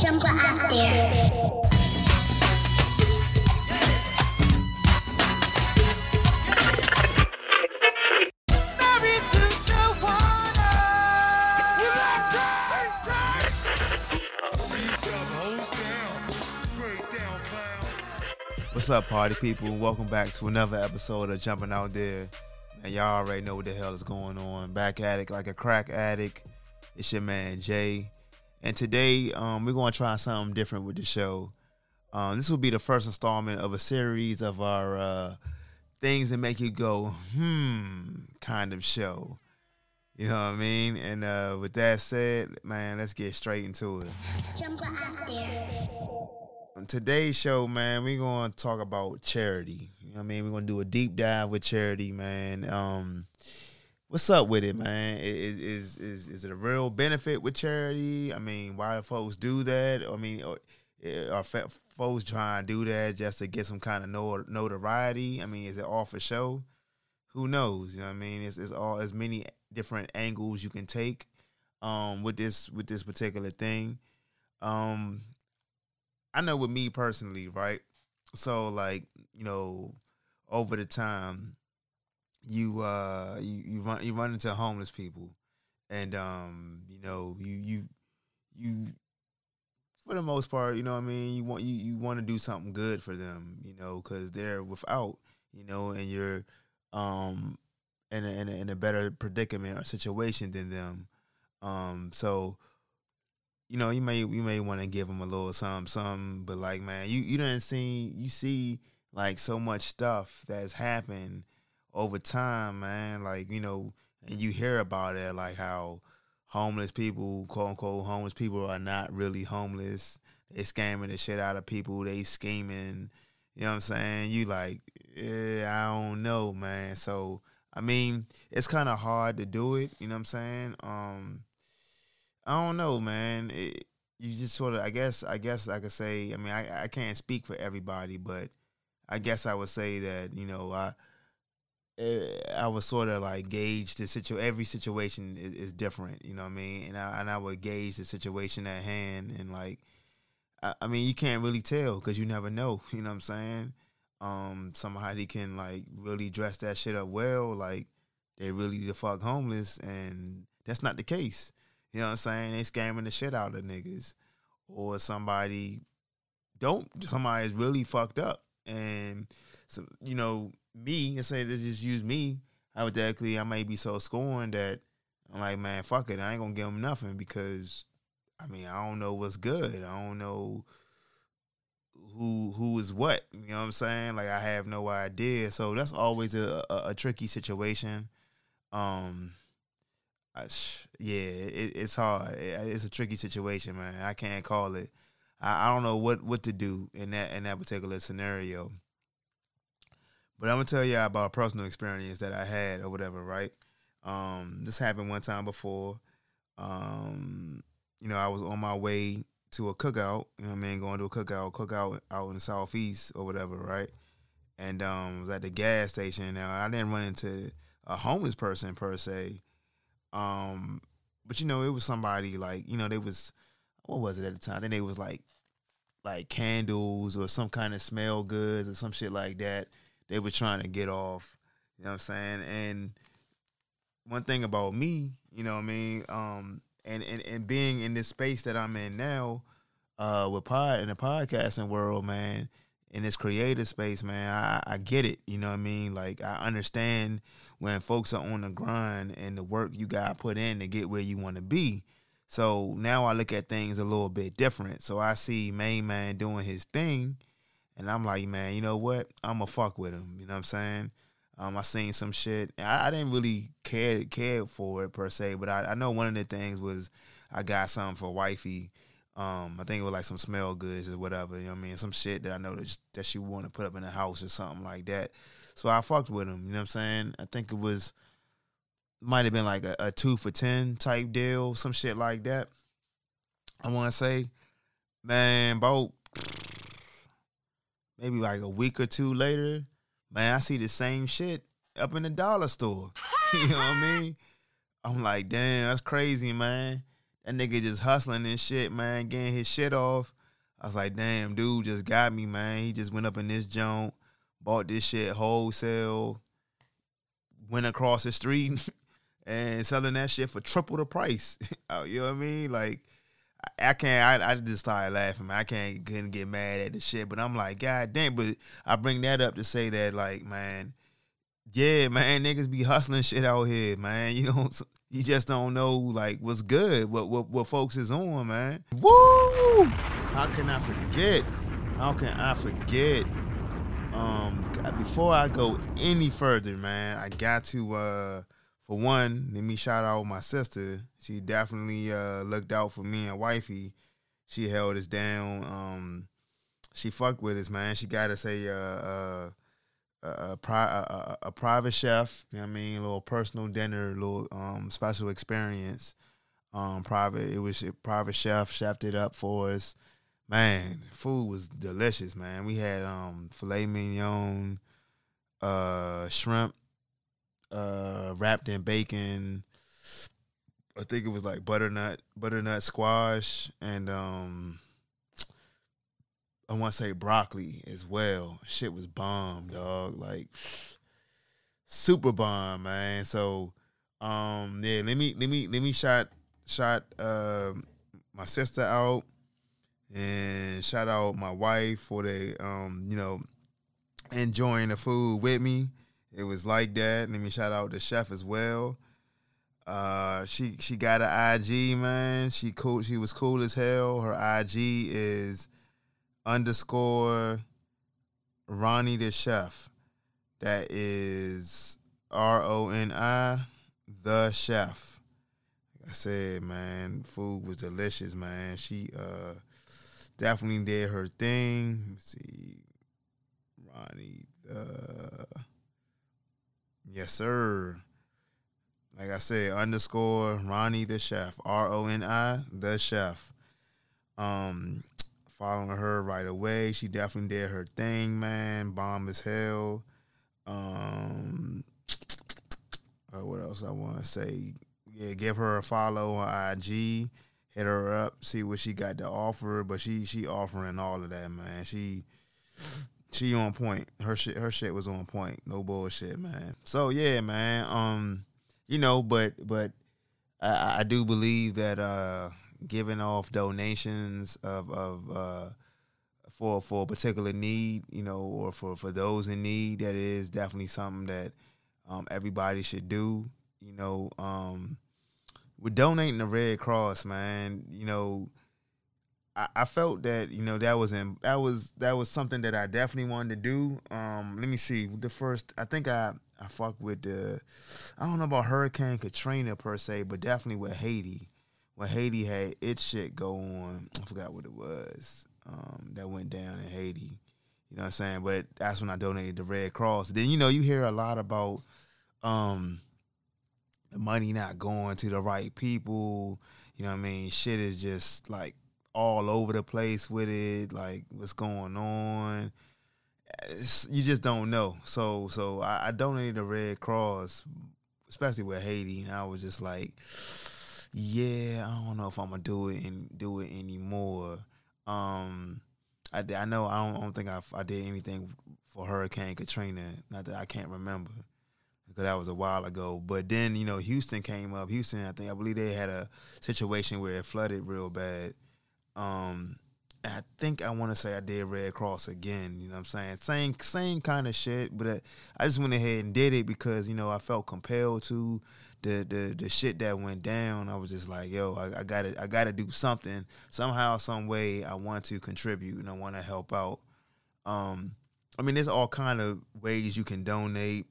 Jumper out there. What's up, party people? Welcome back to another episode of Jumpin' Out There. Man, y'all already know what the hell is going on. Back at it like a crack addict. It's your man, Jay. And today, we're going to try something different with the show. This will be the first installment of a series of our things that make you go, kind of show. You know what I mean? And with that said, man, let's get straight into it. Jump out there. On today's show, man, we're going to talk about charity. You know what I mean? We're going to do a deep dive with charity, man. What's up with it, man? Is it a real benefit with charity? I mean, why do folks do that? I mean, are folks trying to do that just to get some kind of notoriety? I mean, is it all for show? Who knows? You know what I mean? It's all as many different angles you can take with this particular thing. I know with me personally, right? So, like, you know, over the time, you run into homeless people, and you know, you for the most part, you know what I mean, you want to do something good for them, you know, because they're without, you know, and you're in a better predicament or situation than them, so. You know, you may want to give them a little something, but like, man, you see like so much stuff that's happened over time, man. Like, you know, and you hear about it, like how homeless people, quote unquote, homeless people are not really homeless. They scamming the shit out of people. They scheming. You know what I'm saying? You like, I don't know, man. So I mean, it's kind of hard to do it. You know what I'm saying? I don't know, man. You just sort of, I guess I could say, I mean, I can't speak for everybody, but I guess I would say that, you know, I would sort of like gauge the situation. Every situation is different, you know what I mean? And I would gauge the situation at hand, and like, I mean, you can't really tell because you never know, you know what I'm saying? Somebody can like really dress that shit up well, like they really the fuck homeless, and that's not the case. You know what I'm saying? They scamming the shit out of niggas. Or somebody's really fucked up. And, so, you know, me, let's say they just use me, I may be so scorned that I'm like, man, fuck it. I ain't going to give them nothing because, I mean, I don't know what's good. I don't know who is what. You know what I'm saying? Like, I have no idea. So that's always a tricky situation. It's hard. It's a tricky situation, man. I can't call it. I don't know what to do in that particular scenario. But I'm gonna tell you about a personal experience that I had or whatever, right? This happened one time before. You know, I was on my way to a cookout. You know what I mean? Going to a cookout out in the Southeast or whatever, right? And I was at the gas station. Now I didn't run into a homeless person per se. But you know, it was somebody like, you know, they was, what was it at the time? I think they was like candles or some kind of smell goods or some shit like that. They were trying to get off, you know what I'm saying? And one thing about me, you know what I mean? And being in this space that I'm in now, in the podcasting world, man, in this creative space, man, I get it. You know what I mean? Like, I understand when folks are on the grind and the work you got put in to get where you want to be. So now I look at things a little bit different. So I see Main Man doing his thing, and I'm like, man, you know what? I'm going to fuck with him. You know what I'm saying? I seen some shit. I didn't really care for it per se, but I know one of the things was I got something for wifey. I think it was like some smell goods or whatever, you know what I mean? Some shit that I know that she wanted to put up in the house or something like that. So I fucked with him, you know what I'm saying? I think might have been like a 2 for $10 type deal, some shit like that. I want to say, man, about maybe like a week or two later, man, I see the same shit up in the dollar store. You know what I mean? I'm like, damn, that's crazy, man. That nigga just hustling and shit, man, getting his shit off. I was like, damn, dude just got me, man. He just went up in this joint, bought this shit wholesale, went across the street and selling that shit for triple the price. You know what I mean? Like, I can't, I just started laughing, man. I couldn't get mad at the shit, but I'm like, God damn. But I bring that up to say that, like, man, yeah, man, niggas be hustling shit out here, man. You know, you just don't know, like, what's good, what folks is on, man. Woo! How can I forget? How can I forget? Before I go any further, man, I got to, for one, let me shout out my sister. She definitely looked out for me and wifey. She held us down. She fucked with us, man. She got us a private chef. You know what I mean? A little personal dinner, a little special experience. Private. It was a private chef. Chefed it up for us. Man, food was delicious, man. We had filet mignon, shrimp, wrapped in bacon. I think it was like butternut squash, and I want to say broccoli as well. Shit was bomb, dog. Like, super bomb, man. So, yeah, let me shout my sister out, and shout out my wife for the enjoying the food with me. It was like that. Let me shout out the chef as well. She got an IG, man. She cool. She was cool as hell. Her IG is _Ronnie the Chef. That is RONI the Chef. Like I said, man, food was delicious, man. She definitely did her thing. Let me see, Ronnie the. Yes, sir. Like I said, _Ronnie the Chef. RONI the Chef. Following her right away. She definitely did her thing, man. Bomb as hell. What else I want to say? Yeah, give her a follow on IG. Hit her up. See what she got to offer. But she offering all of that, man. She on point. Her shit was on point. No bullshit, man. So yeah, man. But I do believe that giving off donations of for a particular need, or for those in need, that is definitely something that everybody should do. With donating to Red Cross, man, I felt that that was something that I definitely wanted to do. Let me see the first. I think I fucked with the. I don't know about Hurricane Katrina per se, but definitely with Haiti. When Haiti had its shit go on, I forgot what it was that went down in Haiti. You know what I'm saying? But that's when I donated to Red Cross. Then you hear a lot about the money not going to the right people. You know what I mean? Shit is just like. All over the place with it, like what's going on. You just don't know. So I donated to Red Cross, especially with Haiti, and I was just like, yeah, I don't know if I'm gonna do it anymore. I know I don't think I did anything for Hurricane Katrina. Not that I can't remember, because that was a while ago. But then Houston came up. Houston, I believe they had a situation where it flooded real bad. I think I want to say I did Red Cross again, you know what I'm saying? Same kind of shit, but I just went ahead and did it because, I felt compelled to the shit that went down. I was just like, yo, I gotta do something. Somehow, some way I want to contribute and I want to help out. There's all kind of ways you can donate.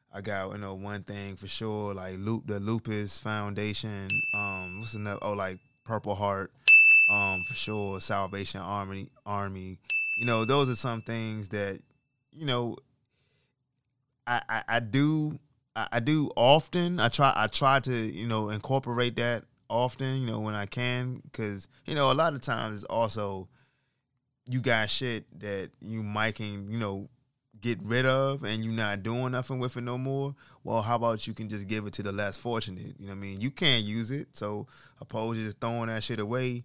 I got, one thing for sure, like the Lupus Foundation, what's another? Oh, like Purple Heart, for sure, Salvation Army. Those are some things that, I do often. I try to, incorporate that often, when I can, because, a lot of times it's also you got shit that you might can, get rid of and you're not doing nothing with it no more, well, how about you can just give it to the less fortunate? You know what I mean? You can't use it, so opposed to just throwing that shit away,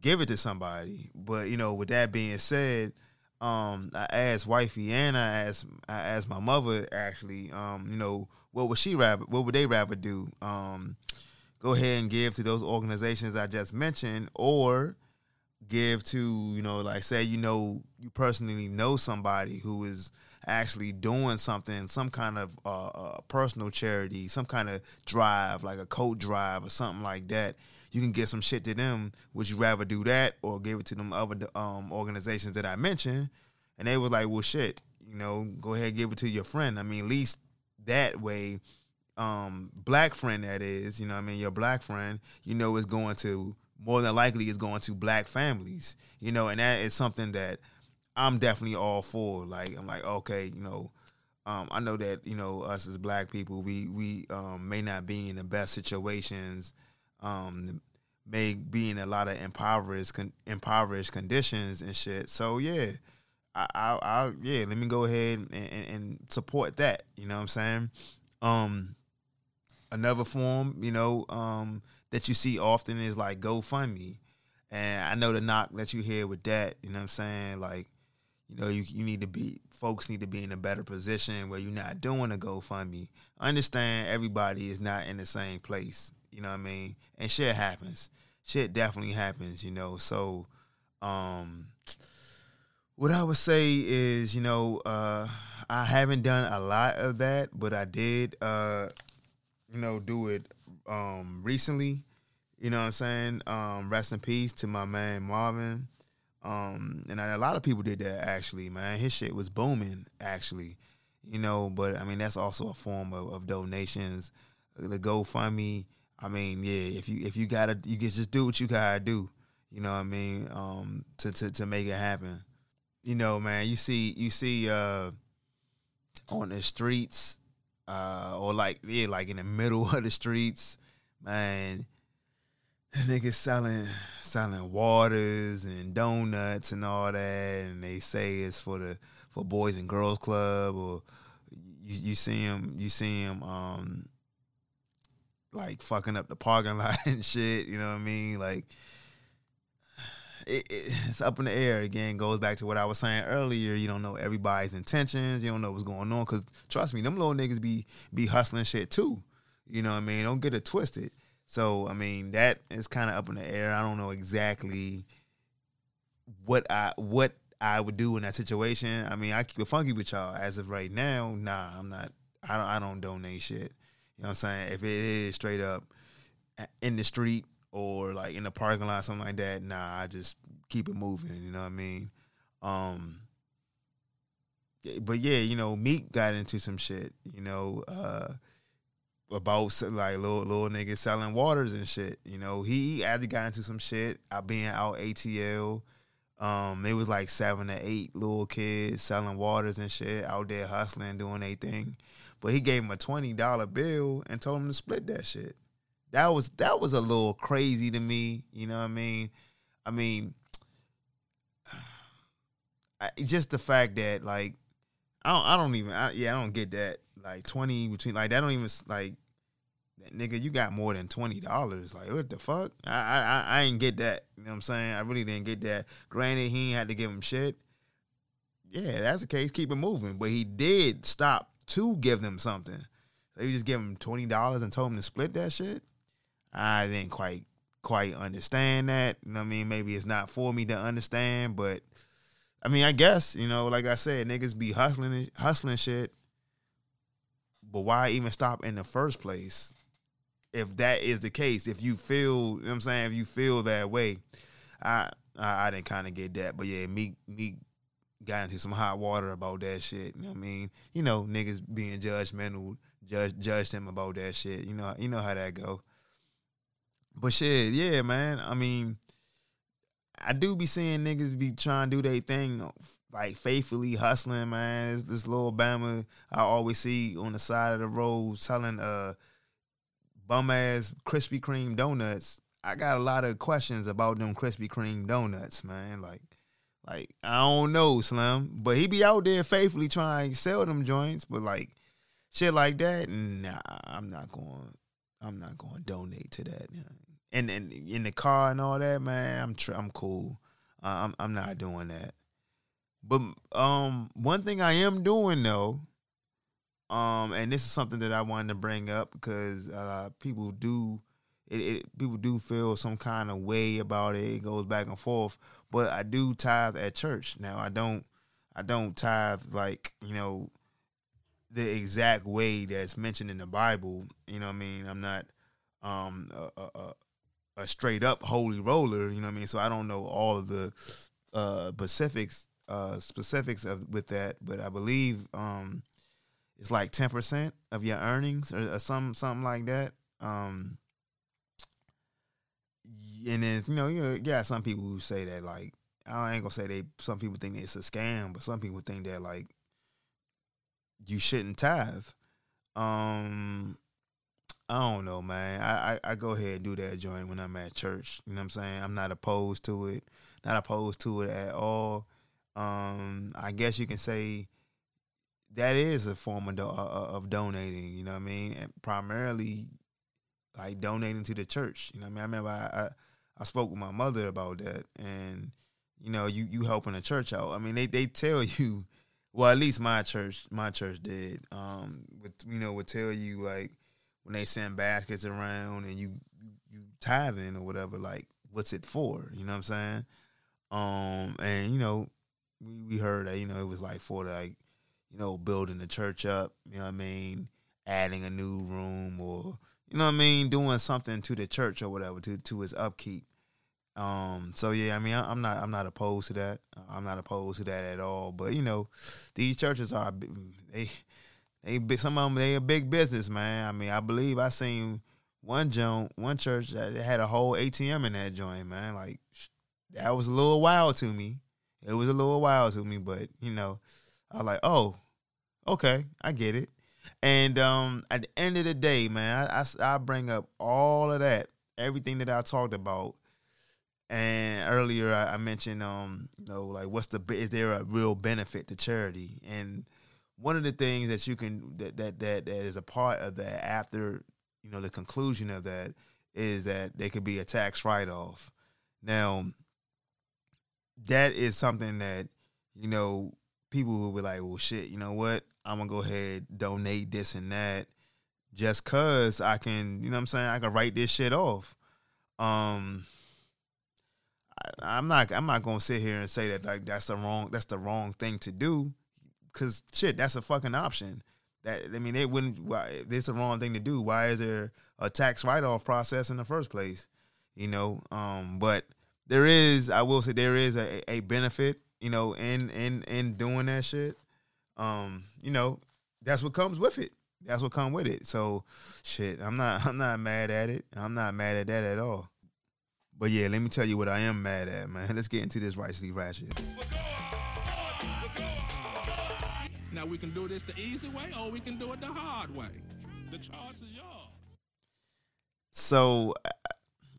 give it to somebody. But, you know, with that being said, I asked wifey and I asked my mother, actually, you know, what would they rather do? Go ahead and give to those organizations I just mentioned, or give to, you know, like say, you know, you personally know somebody who is actually doing something, some kind of personal charity, some kind of drive, like a coat drive or something like that. You can get some shit to them. Would you rather do that or give it to them other organizations that I mentioned? And they was like, well, shit, you know, go ahead and give it to your friend. I mean, at least that way, black friend that is, you know what I mean, your black friend, you know, is going to, more than likely is going to black families, you know, and that is something that I'm definitely all for. Like, I'm like, okay, you know, I know that, you know, us as black people, we may not be in the best situations, may be in a lot of impoverished conditions and shit. So yeah, I let me go ahead and support that. You know what I'm saying? Another form, you know, that you see often is like GoFundMe. And I know the knock that you hear with that, you know what I'm saying? Like, you know, you need to be, folks need to be in a better position where you're not doing a GoFundMe. I understand everybody is not in the same place. You know what I mean? And shit happens. Shit definitely happens, you know. So, what I would say is, you know, I haven't done a lot of that, but I did, you know, do it recently. You know what I'm saying? Rest in peace to my man Marvin. And a lot of people did that, actually, man. His shit was booming, actually. You know, but, I mean, that's also a form of donations. The GoFundMe, I mean, yeah, if you gotta, you can just do what you gotta do, you know what I mean, to make it happen. You know, man, you see on the streets, or like in the middle of the streets, man, niggas selling waters and donuts and all that, and they say it's for Boys and Girls Club, or you see them like fucking up the parking lot and shit, you know what I mean? Like, it's up in the air. Again, goes back to what I was saying earlier. You don't know everybody's intentions. You don't know what's going on. Because trust me, them little niggas be hustling shit too. You know what I mean? Don't get it twisted. So, I mean, that is kind of up in the air. I don't know exactly what I would do in that situation. I mean, I keep it funky with y'all. As of right now, nah, I'm not. I don't donate shit. You know what I'm saying? If it is straight up in the street or like in the parking lot, something like that, nah, I just keep it moving. You know what I mean? But yeah, you know, Meek got into some shit, you know, about like little niggas selling waters and shit. You know, he actually got into some shit being out ATL. It was like 7 or 8 little kids selling waters and shit out there hustling, doing their thing. But he gave him a $20 bill and told him to split that shit. That was a little crazy to me. You know what I mean? Just the fact that, like, I don't get that. Like, 20 between, like, that don't even, like, nigga, you got more than $20. Like, what the fuck? I ain't get that. You know what I'm saying? I really didn't get that. Granted, he ain't had to give him shit. Yeah, that's the case. Keep it moving. But he did stop to give them something. So you just give them $20 and told them to split that shit? I didn't quite understand that. You know what I mean? Maybe it's not for me to understand, but I mean, I guess, you know, like I said, niggas be hustling shit, but why even stop in the first place if that is the case? If you feel, you know what I'm saying, if you feel that way, I didn't kind of get that. But yeah, me got into some hot water about that shit. You know what I mean? You know, niggas being judgmental, judged him about that shit. You know how that go. But shit, yeah, man. I mean, I do be seeing niggas be trying to do their thing, like faithfully hustling, man. It's this little Bama I always see on the side of the road selling bum-ass Krispy Kreme donuts. I got a lot of questions about them Krispy Kreme donuts, man. Like, Like, I don't know, Slim. But he be out there faithfully trying to sell them joints. But, like, shit like that, nah, I'm not going to donate to that. And in the car and all that, man, I'm cool. I'm not doing that. But one thing I am doing, though, and this is something that I wanted to bring up because people do feel some kind of way about it. It goes back and forth. But I do tithe at church. Now, I don't tithe like, you know, the exact way that's mentioned in the Bible. You know what I mean? I'm not a straight up holy roller. You know what I mean? So I don't know all of the specifics with that, but I believe it's like 10% of your earnings or something like that. And then, you got some people who say that, like, I ain't gonna say some people think it's a scam, but some people think that, like, you shouldn't tithe. I don't know, man. I go ahead and do that joint when I'm at church. You know what I'm saying? I'm not opposed to it. Not opposed to it at all. I guess you can say that is a form of donating. You know what I mean? And primarily, like, donating to the church. You know what I mean? I remember I spoke with my mother about that, and, you know, you helping the church out. I mean, they tell you, well, at least my church did, would tell you, like, when they send baskets around and you tithing or whatever, like, what's it for? You know what I'm saying? And, you know, we heard that, you know, it was like for, like, you know, building the church up, you know what I mean, adding a new room or, you know what I mean, doing something to the church or whatever, to its upkeep. So, yeah, I mean, I'm not opposed to that. I'm not opposed to that at all. But, you know, these churches are, they some of them, they a big business, man. I mean, I believe I seen one church that had a whole ATM in that joint, man. Like, that was a little wild to me. It was a little wild to me, but, you know, I was like, oh, okay, I get it. And at the end of the day, man, I bring up all of that, everything that I talked about. And earlier I mentioned, like, is there a real benefit to charity? And one of the things that you can that is a part of that after, you know, the conclusion of that is that there could be a tax write-off. Now, that is something that, you know, people will be like, well, shit, you know what? I'm going to go ahead, donate this and that just because I can, you know what I'm saying? I can write this shit off. I'm not going to sit here and say that, like, that's the wrong thing to do, because, shit, that's a fucking option. That, I mean, it's the wrong thing to do. Why is there a tax write-off process in the first place? You know, but I will say there is a benefit, you know, in doing that shit. You know, that's what comes with it. That's what comes with it. So, shit, I'm not mad at it. I'm not mad at that at all. But, yeah, let me tell you what I am mad at, man. Let's get into this Righteously Ratchet. Now, we can do this the easy way or we can do it the hard way. The choice is yours. So,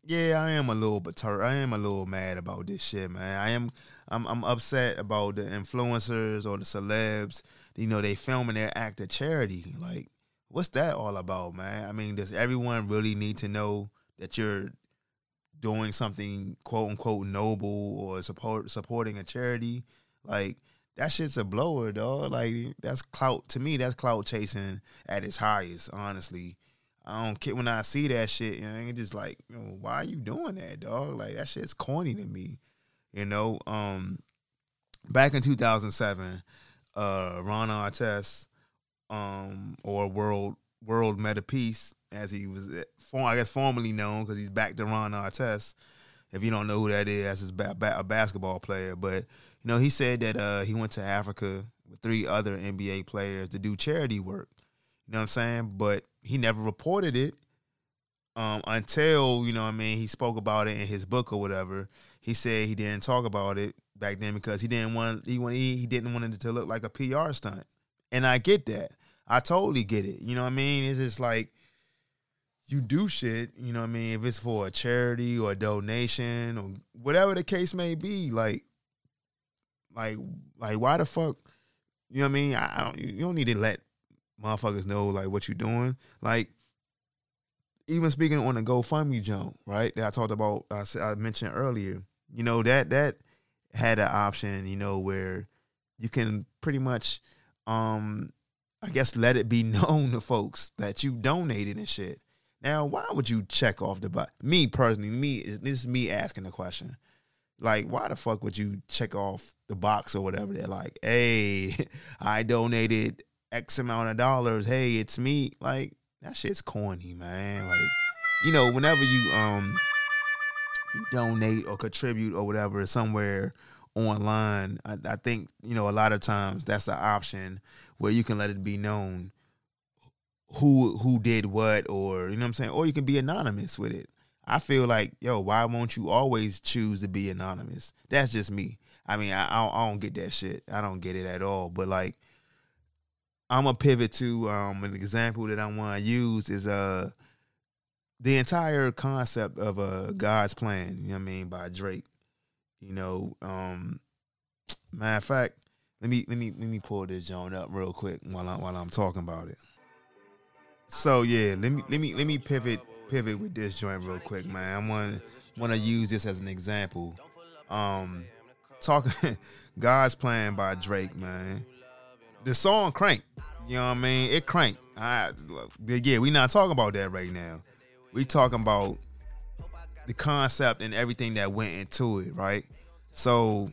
yeah, I am a little perturbed. I am a little mad about this shit, man. I'm upset about the influencers or the celebs. You know, they filming their act of charity. Like, what's that all about, man? I mean, does everyone really need to know that you're doing something quote-unquote noble or supporting a charity? Like, that shit's a blower, dog. Like, that's clout. To me, that's clout chasing at its highest, honestly. I don't care when I see that shit. You know, it's just like, you know, why are you doing that, dog? Like, that shit's corny to me. You know, back in 2007, Ron Artest, or World Metapeace, as he was, I guess, formerly known, because he's back to Ron Artest. If you don't know who that is, that's a basketball player. But, you know, he said that he went to Africa with 3 other NBA players to do charity work. You know what I'm saying? But he never reported it until, you know what I mean, he spoke about it in his book or whatever. He said he didn't talk about it back then because he didn't want it to look like a PR stunt. And I get that. I totally get it. You know what I mean? It's just like, you do shit, you know what I mean, if it's for a charity or a donation or whatever the case may be, like, Like why the fuck? You know what I mean? You don't need to let motherfuckers know like what you're doing. Like, even speaking on the GoFundMe jump, right? That I talked about, I mentioned earlier. You know, that had an option, you know, where you can pretty much, I guess, let it be known to folks that you donated and shit. Now, why would you check off the box? Me personally, this is me asking the question. Like, why the fuck would you check off the box or whatever? They're like, hey, I donated X amount of dollars. Hey, it's me. Like, that shit's corny, man. Like, you know, whenever you donate or contribute or whatever somewhere online, I think, you know, a lot of times that's the option where you can let it be known who did what, or, you know what I'm saying? Or you can be anonymous with it. I feel like, yo, why won't you always choose to be anonymous? That's just me. I mean, I don't get that shit. I don't get it at all. But, like, I'm going to pivot to an example that I want to use is the entire concept of God's Plan, you know what I mean, by Drake. You know, matter of fact, let me pull this joint up real quick while I'm talking about it. So yeah, let me pivot with this joint real quick, man. I want to use this as an example. Talking God's Plan by Drake, man. The song cranked. You know what I mean? It cranked. Yeah, we not talking about that right now. We talking about the concept and everything that went into it, right? So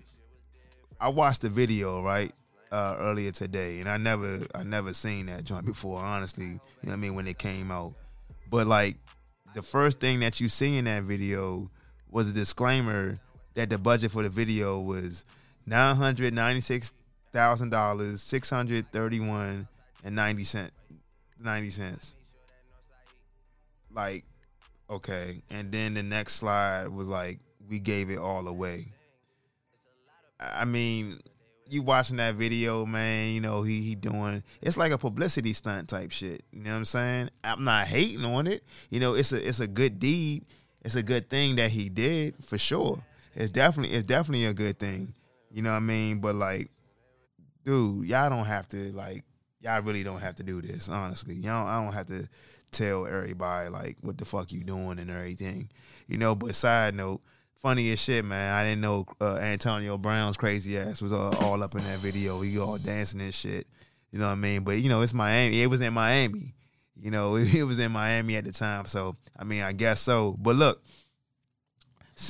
I watched the video, right, earlier today, and I never seen that joint before, honestly, you know what I mean, when it came out. But, like, the first thing that you see in that video was a disclaimer that the budget for the video was $996,000, $631.90. Like, okay. And then the next slide was like, we gave it all away. I mean, you watching that video, man, you know, he doing, it's like a publicity stunt type shit. You know what I'm saying? I'm not hating on it. You know, it's a good deed. It's a good thing that he did, for sure. It's definitely a good thing. You know what I mean? But, like, dude, y'all really don't have to do this, honestly. I don't have to tell everybody, like, what the fuck you doing and everything. You know, but side note, funny as shit, man. I didn't know Antonio Brown's crazy ass was all up in that video. He all dancing and shit. You know what I mean? But, you know, it's Miami. It was in Miami. You know, it was in Miami at the time. So, I mean, I guess so. But look,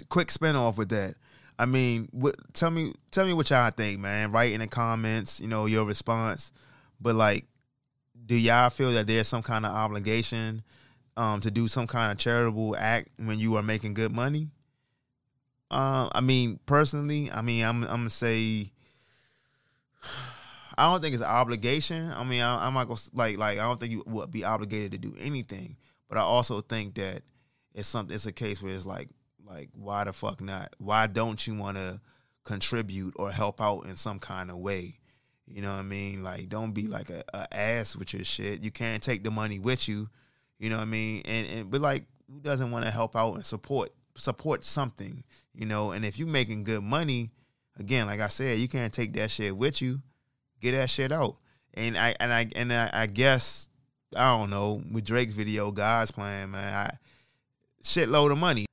quick spin off with that. I mean, tell me what y'all think, man. Write in the comments, you know, your response. But, like, do y'all feel that there's some kind of obligation to do some kind of charitable act when you are making good money? I mean, personally, I mean, I'm gonna say I don't think it's an obligation. I mean, I'm not gonna like I don't think you would be obligated to do anything. But I also think that it's a case where it's like, why the fuck not? Why don't you want to contribute or help out in some kind of way? You know what I mean? Like, don't be like a ass with your shit. You can't take the money with you. You know what I mean? But, like, who doesn't want to help out and support something, you know? And if you making good money, again, like I said, you can't take that shit with you. Get that shit out. And I guess, I don't know, with Drake's video, God's Plan, man, shitload of money.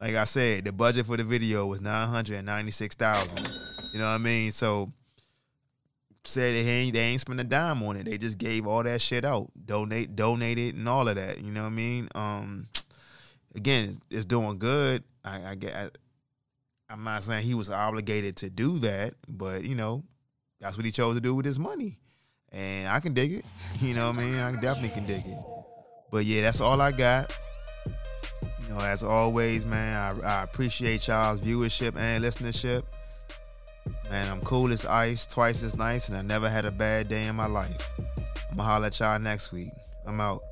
Like I said, the budget for the video was $996,000. You know what I mean? So, said they ain't spend a dime on it. They just gave all that shit out, donated and all of that. You know what I mean? Again, it's doing good. I'm not saying he was obligated to do that, but, you know, that's what he chose to do with his money, and I can dig it. You know what I mean? I definitely can dig it. But yeah, that's all I got. You know, as always, man, I appreciate y'all's viewership and listenership. Man, I'm cool as ice, twice as nice, and I never had a bad day in my life. I'm going to holler at y'all next week. I'm out.